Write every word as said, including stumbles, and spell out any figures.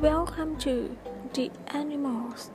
Welcome to The Animals